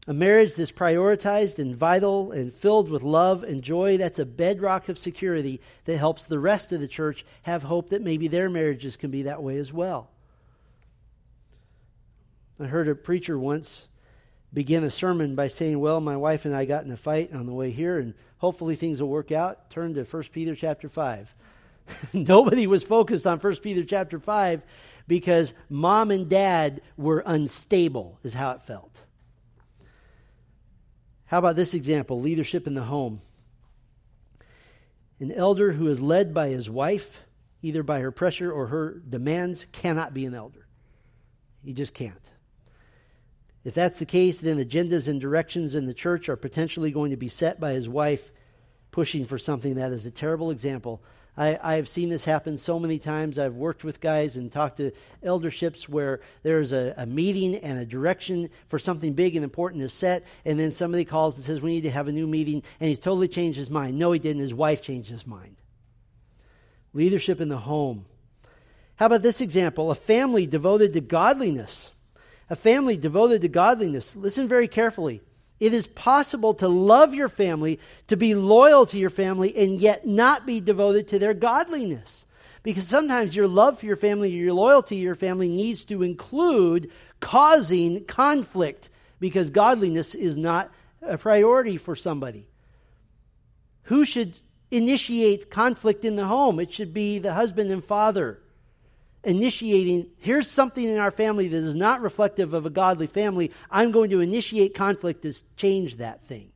A marriage that's prioritized and vital and filled with love and joy, that's a bedrock of security that helps the rest of the church have hope that maybe their marriages can be that way as well. I heard a preacher once begin a sermon by saying, well, my wife and I got in a fight on the way here, and hopefully things will work out. Turn to 1 Peter chapter 5. Nobody was focused on 1 Peter chapter 5 because mom and dad were unstable, is how it felt. How about this example, leadership in the home? An elder who is led by his wife, either by her pressure or her demands, cannot be an elder. He just can't. If that's the case, then agendas and directions in the church are potentially going to be set by his wife pushing for something that is a terrible example. I've seen this happen so many times. I've worked with guys and talked to elderships where there's a meeting and a direction for something big and important is set, and then somebody calls and says, we need to have a new meeting, and he's totally changed his mind. No, he didn't. His wife changed his mind. Leadership in the home. How about this example? A family devoted to godliness. A family devoted to godliness. Listen very carefully. It is possible to love your family, to be loyal to your family, and yet not be devoted to their godliness. Because sometimes your love for your family, your loyalty to your family needs to include causing conflict, because godliness is not a priority for somebody. Who should initiate conflict in the home? It should be the husband and father. Initiating, here's something in our family that is not reflective of a godly family. I'm going to initiate conflict to change that thing.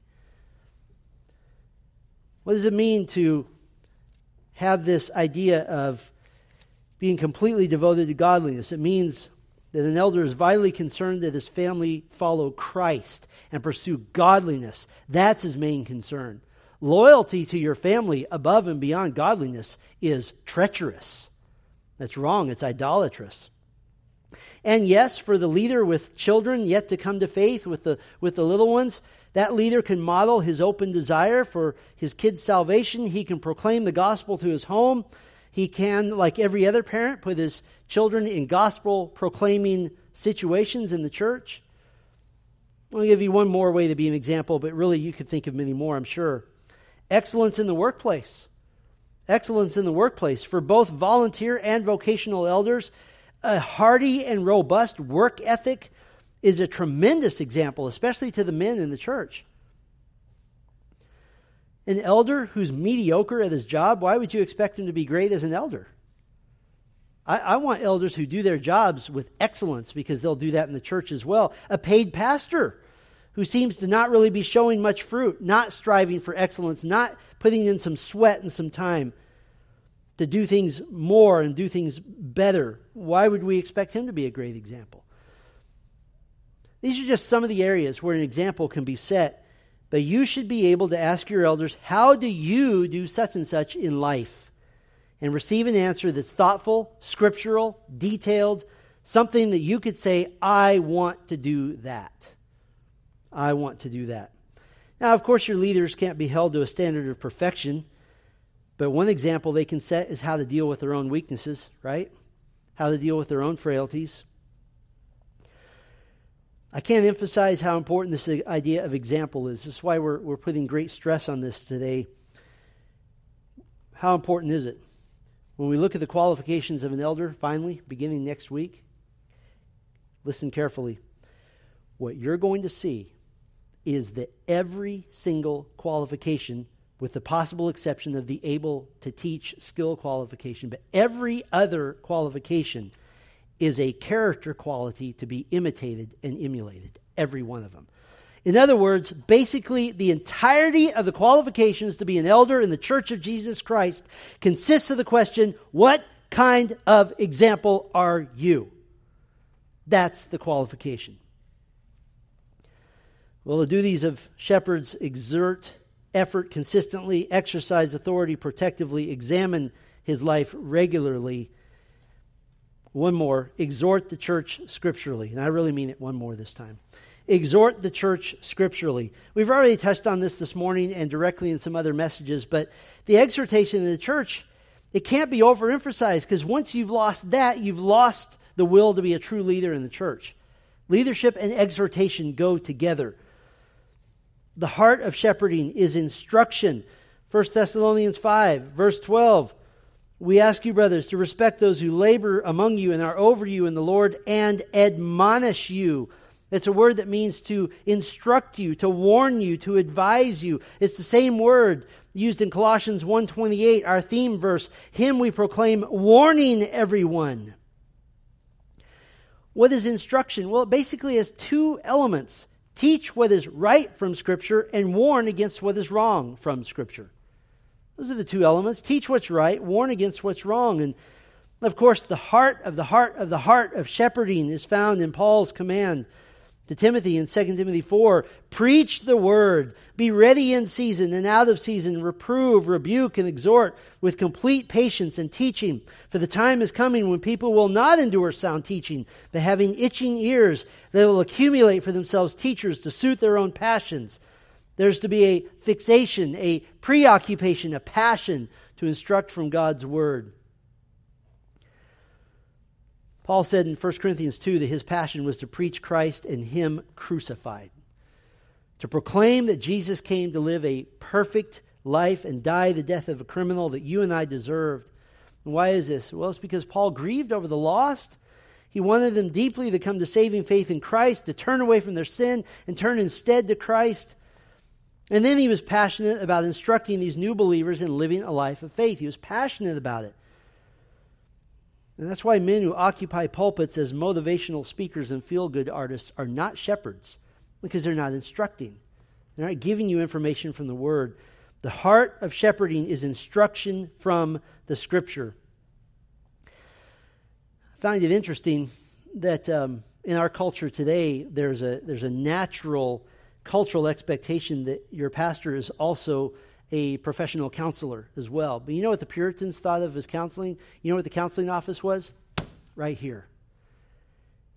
What does it mean to have this idea of being completely devoted to godliness? It means that an elder is vitally concerned that his family follow Christ and pursue godliness. That's his main concern. Loyalty to your family above and beyond godliness is treacherous. That's wrong. It's idolatrous. And yes, for the leader with children yet to come to faith, with the little ones, that leader can model his open desire for his kids' salvation. He can proclaim the gospel to his home. He can, like every other parent, put his children in gospel-proclaiming situations in the church. I'll give you one more way to be an example, but really you could think of many more, I'm sure. Excellence in the workplace. Excellence in the workplace. For both volunteer and vocational elders, a hearty and robust work ethic is a tremendous example, especially to the men in the church. An elder who's mediocre at his job, why would you expect him to be great as an elder? I want elders who do their jobs with excellence, because they'll do that in the church as well. A paid pastor who seems to not really be showing much fruit, not striving for excellence, not putting in some sweat and some time to do things more and do things better. Why would we expect him to be a great example? These are just some of the areas where an example can be set, but you should be able to ask your elders, how do you do such and such in life? And receive an answer that's thoughtful, scriptural, detailed, something that you could say, I want to do that. I want to do that. Now, of course, your leaders can't be held to a standard of perfection, but one example they can set is how to deal with their own weaknesses, right? How to deal with their own frailties. I can't emphasize how important this idea of example is. This is why we're putting great stress on this today. How important is it? When we look at the qualifications of an elder, finally, beginning next week, listen carefully. What you're going to see is that every single qualification, with the possible exception of the able to teach skill qualification, but every other qualification is a character quality to be imitated and emulated, every one of them. In other words, basically the entirety of the qualifications to be an elder in the Church of Jesus Christ consists of the question, what kind of example are you? That's the qualification. Well, the duties of shepherds exert effort consistently, exercise authority protectively, examine his life regularly. One more, exhort the church scripturally. And I really mean it one more this time. Exhort the church scripturally. We've already touched on this morning and directly in some other messages, but the exhortation in the church, it can't be overemphasized, because once you've lost that, you've lost the will to be a true leader in the church. Leadership and exhortation go together. The heart of shepherding is instruction. 1 Thessalonians 5, verse 12. We ask you, brothers, to respect those who labor among you and are over you in the Lord and admonish you. It's a word that means to instruct you, to warn you, to advise you. It's the same word used in Colossians 1:28, our theme verse. Him we proclaim, warning everyone. What is instruction? Well, it basically has two elements. Teach what is right from Scripture and warn against what is wrong from Scripture. Those are the two elements. Teach what's right, warn against what's wrong. And of course, the heart of shepherding is found in Paul's command to Timothy in 2 Timothy 4, preach the word, be ready in season and out of season, reprove, rebuke, and exhort with complete patience and teaching. For the time is coming when people will not endure sound teaching, but having itching ears, they will accumulate for themselves teachers to suit their own passions. There's to be a fixation, a preoccupation, a passion to instruct from God's word. Paul said in 1 Corinthians 2 that his passion was to preach Christ and him crucified, to proclaim that Jesus came to live a perfect life and die the death of a criminal that you and I deserved. And why is this? Well, it's because Paul grieved over the lost. He wanted them deeply to come to saving faith in Christ, to turn away from their sin and turn instead to Christ. And then he was passionate about instructing these new believers in living a life of faith. He was passionate about it. And that's why men who occupy pulpits as motivational speakers and feel-good artists are not shepherds, because they're not instructing. They're not giving you information from the Word. The heart of shepherding is instruction from the Scripture. I find it interesting that in our culture today, there's a natural cultural expectation that your pastor is also a professional counselor as well. But you know what the Puritans thought of as counseling? You know what the counseling office was? Right here.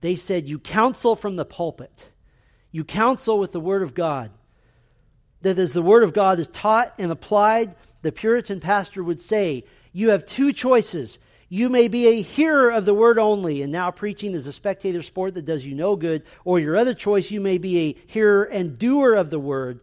They said, you counsel from the pulpit. You counsel with the Word of God. That as the Word of God is taught and applied, the Puritan pastor would say, you have two choices. You may be a hearer of the Word only, and now preaching is a spectator sport that does you no good. Or your other choice, you may be a hearer and doer of the Word,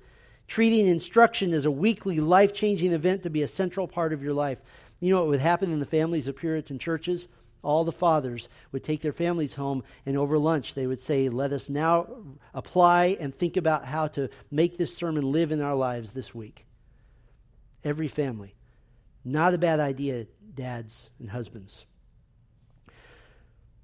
treating instruction as a weekly life-changing event to be a central part of your life. You know what would happen in the families of Puritan churches? All the fathers would take their families home, and over lunch they would say, let us now apply and think about how to make this sermon live in our lives this week. Every family. Not a bad idea, dads and husbands.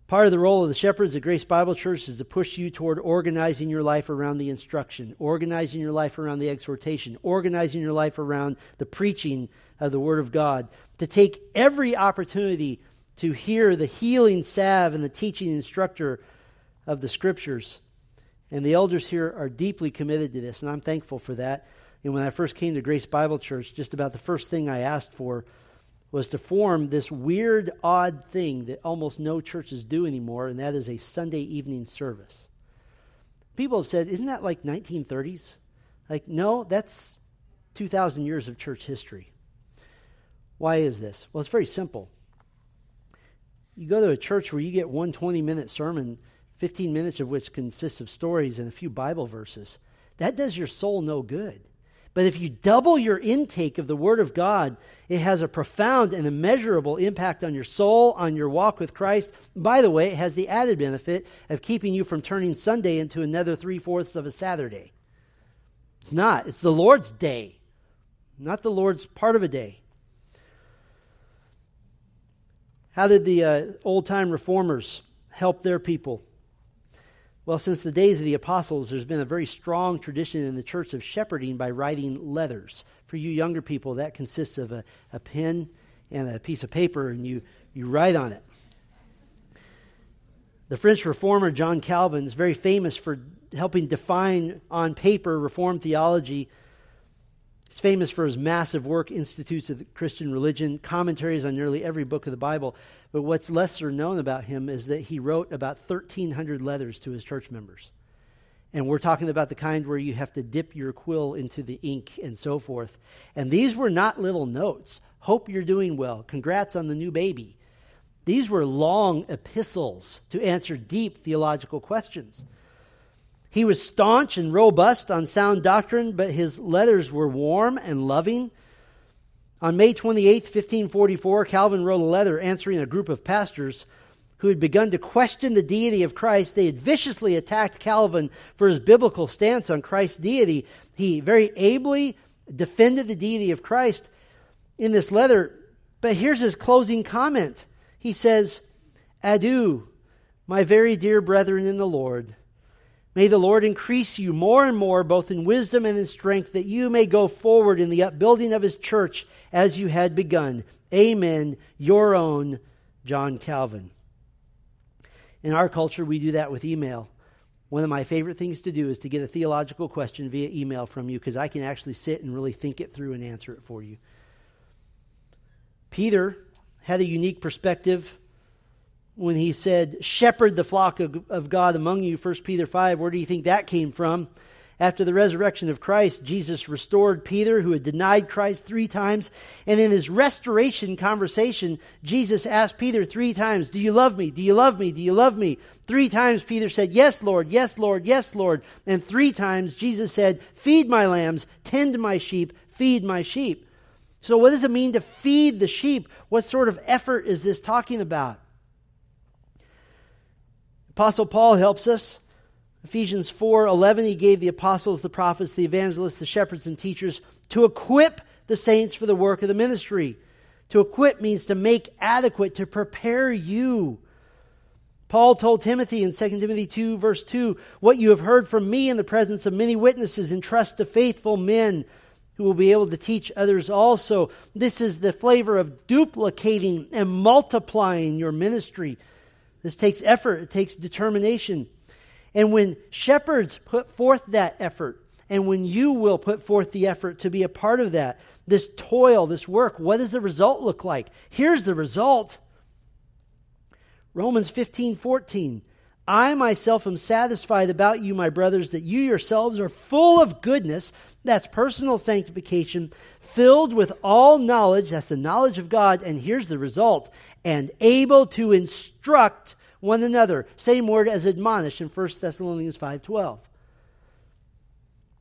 Part of the role of the shepherds at Grace Bible Church is to push you toward organizing your life around the instruction, organizing your life around the exhortation, organizing your life around the preaching of the Word of God, to take every opportunity to hear the healing salve and the teaching instructor of the Scriptures. And the elders here are deeply committed to this, and I'm thankful for that. And when I first came to Grace Bible Church, just about the first thing I asked for was to form this weird, odd thing that almost no churches do anymore, and that is a Sunday evening service. People have said, isn't that like 1930s? Like, no, that's 2,000 years of church history. Why is this? Well, it's very simple. You go to a church where you get one 20-minute sermon, 15 minutes of which consists of stories and a few Bible verses. That does your soul no good. But if you double your intake of the Word of God, it has a profound and immeasurable impact on your soul, on your walk with Christ. By the way, it has the added benefit of keeping you from turning Sunday into another 3/4 of a Saturday. It's not. It's the Lord's day, not the Lord's part of a day. How did the old-time reformers help their people? Well, since the days of the apostles, there's been a very strong tradition in the church of shepherding by writing letters. For you younger people, that consists of a pen and a piece of paper, and you write on it. The French reformer John Calvin is very famous for helping define on paper Reformed theology. He's famous for his massive work, Institutes of the Christian Religion, commentaries on nearly every book of the Bible. But what's lesser known about him is that he wrote about 1,300 letters to his church members. And we're talking about the kind where you have to dip your quill into the ink and so forth. And these were not little notes. Hope you're doing well. Congrats on the new baby. These were long epistles to answer deep theological questions. He was staunch and robust on sound doctrine, but his letters were warm and loving. On May 28, 1544, Calvin wrote a letter answering a group of pastors who had begun to question the deity of Christ. They had viciously attacked Calvin for his biblical stance on Christ's deity. He very ably defended the deity of Christ in this letter. But here's his closing comment. He says, "Adieu, my very dear brethren in the Lord. May the Lord increase you more and more, both in wisdom and in strength, that you may go forward in the upbuilding of His church as you had begun. Amen. Your own John Calvin." In our culture, we do that with email. One of my favorite things to do is to get a theological question via email from you, because I can actually sit and really think it through and answer it for you. Peter had a unique perspective when he said, shepherd the flock of God among you, 1 Peter 5. Where do you think that came from? After the resurrection of Christ, Jesus restored Peter, who had denied Christ 3 times. And in his restoration conversation, Jesus asked Peter 3 times, do you love me? Do you love me? Do you love me? 3 times Peter said, yes, Lord, yes, Lord, yes, Lord. And 3 times Jesus said, feed my lambs, tend my sheep, feed my sheep. So what does it mean to feed the sheep? What sort of effort is this talking about? Apostle Paul helps us. Ephesians 4:11, he gave the apostles, the prophets, the evangelists, the shepherds, and teachers to equip the saints for the work of the ministry. To equip means to make adequate, to prepare you. Paul told Timothy in 2 Timothy 2, verse 2, what you have heard from me in the presence of many witnesses, entrust to faithful men who will be able to teach others also. This is the flavor of duplicating and multiplying your ministry. This takes effort. It takes determination. And when shepherds put forth that effort, and when you will put forth the effort to be a part of that, this toil, this work, what does the result look like? Here's the result. Romans 15:14. I myself am satisfied about you, my brothers, that you yourselves are full of goodness. That's personal sanctification, filled with all knowledge. That's the knowledge of God. And here's the result. And able to instruct one another. Same word as admonish in 1 Thessalonians 5:12.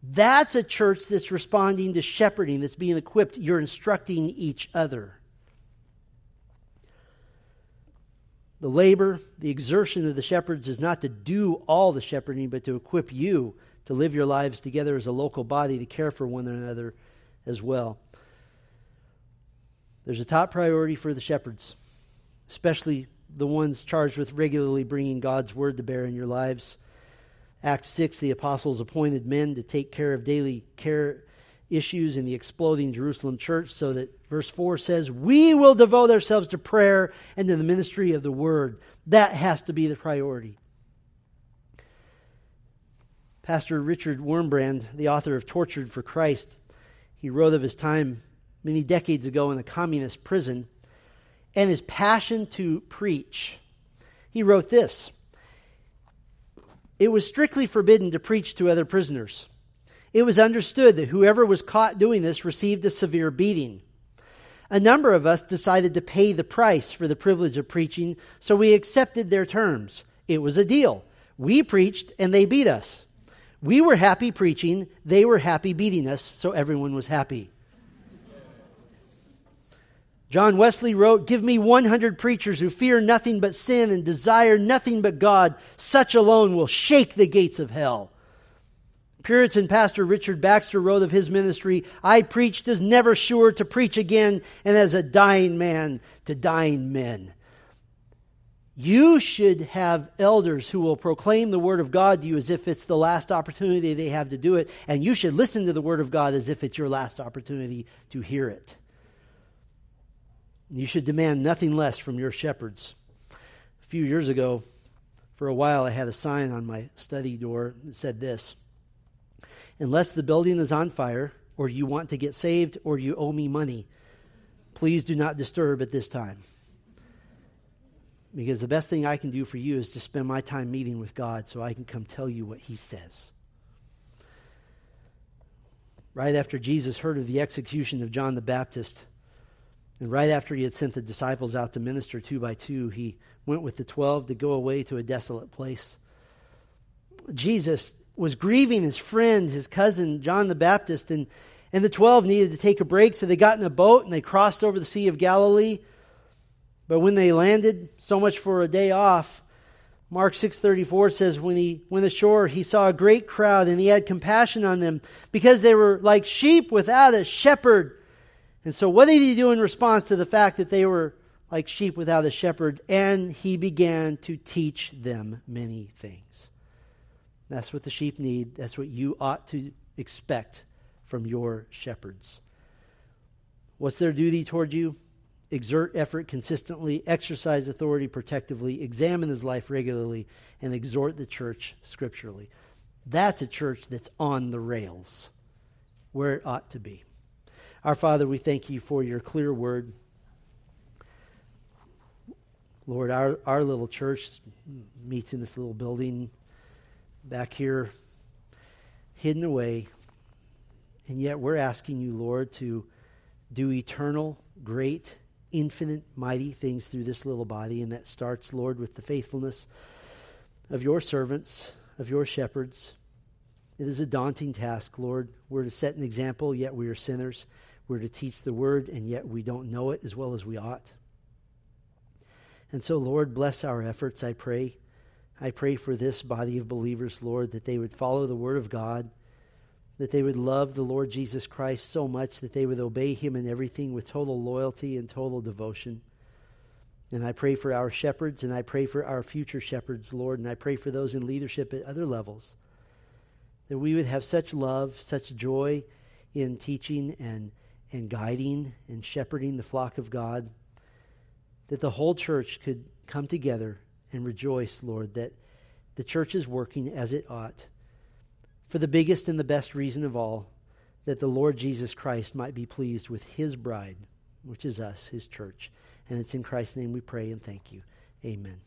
That's a church that's responding to shepherding, that's being equipped. You're instructing each other. The labor, the exertion of the shepherds is not to do all the shepherding, but to equip you to live your lives together as a local body to care for one another as well. There's a top priority for the shepherds, especially the ones charged with regularly bringing God's word to bear in your lives. Acts 6, the apostles appointed men to take care of daily care issues in the exploding Jerusalem church, so that verse 4 says, we will devote ourselves to prayer and to the ministry of the word. That has to be the priority. Pastor Richard Wurmbrand, the author of Tortured for Christ, he wrote of his time many decades ago in a communist prison and his passion to preach. He wrote this: it was strictly forbidden to preach to other prisoners. It was understood that whoever was caught doing this received a severe beating. A number of us decided to pay the price for the privilege of preaching, so we accepted their terms. It was a deal. We preached and they beat us. We were happy preaching, they were happy beating us, so everyone was happy. John Wesley wrote, give me 100 preachers who fear nothing but sin and desire nothing but God. Such alone will shake the gates of hell. Puritan pastor Richard Baxter wrote of his ministry, I preached as never sure to preach again, and as a dying man to dying men. You should have elders who will proclaim the word of God to you as if it's the last opportunity they have to do it, and you should listen to the word of God as if it's your last opportunity to hear it. You should demand nothing less from your shepherds. A few years ago, for a while, I had a sign on my study door that said this: unless the building is on fire, or you want to get saved, or you owe me money, please do not disturb at this time. Because the best thing I can do for you is to spend my time meeting with God so I can come tell you what he says. Right after Jesus heard of the execution of John the Baptist, and right after he had sent the disciples out to minister 2 by 2, he went with the 12 to go away to a desolate place. Jesus was grieving his friend, his cousin, John the Baptist, and the 12 needed to take a break, so they got in a boat and they crossed over the Sea of Galilee. But when they landed, so much for a day off, Mark 6:34 says, when he went ashore, he saw a great crowd, and he had compassion on them, because they were like sheep without a shepherd. And so what did he do in response to the fact that they were like sheep without a shepherd? And he began to teach them many things. That's what the sheep need. That's what you ought to expect from your shepherds. What's their duty toward you? exert effort consistently, exercise authority protectively, examine his life regularly, and exhort the church scripturally. That's a church that's on the rails, where it ought to be. Our Father, we thank you for your clear word. Lord, our little church meets in this little building back here, hidden away, and yet we're asking you, Lord, to do eternal, great, infinite, mighty things through this little body, and that starts, Lord, with the faithfulness of your servants, of your shepherds. It is a daunting task, Lord. We're to set an example, yet we are sinners. We're to teach the word, and yet we don't know it as well as we ought. And so, Lord, bless our efforts, I pray. I pray for this body of believers, Lord, that they would follow the word of God, that they would love the Lord Jesus Christ so much that they would obey him in everything with total loyalty and total devotion. And I pray for our shepherds, and I pray for our future shepherds, Lord, and I pray for those in leadership at other levels, that we would have such love, such joy in teaching and guiding and shepherding the flock of God, that the whole church could come together and rejoice, Lord, that the church is working as it ought, for the biggest and the best reason of all, that the Lord Jesus Christ might be pleased with his bride, which is us, his church. And it's in Christ's name we pray and thank you. Amen.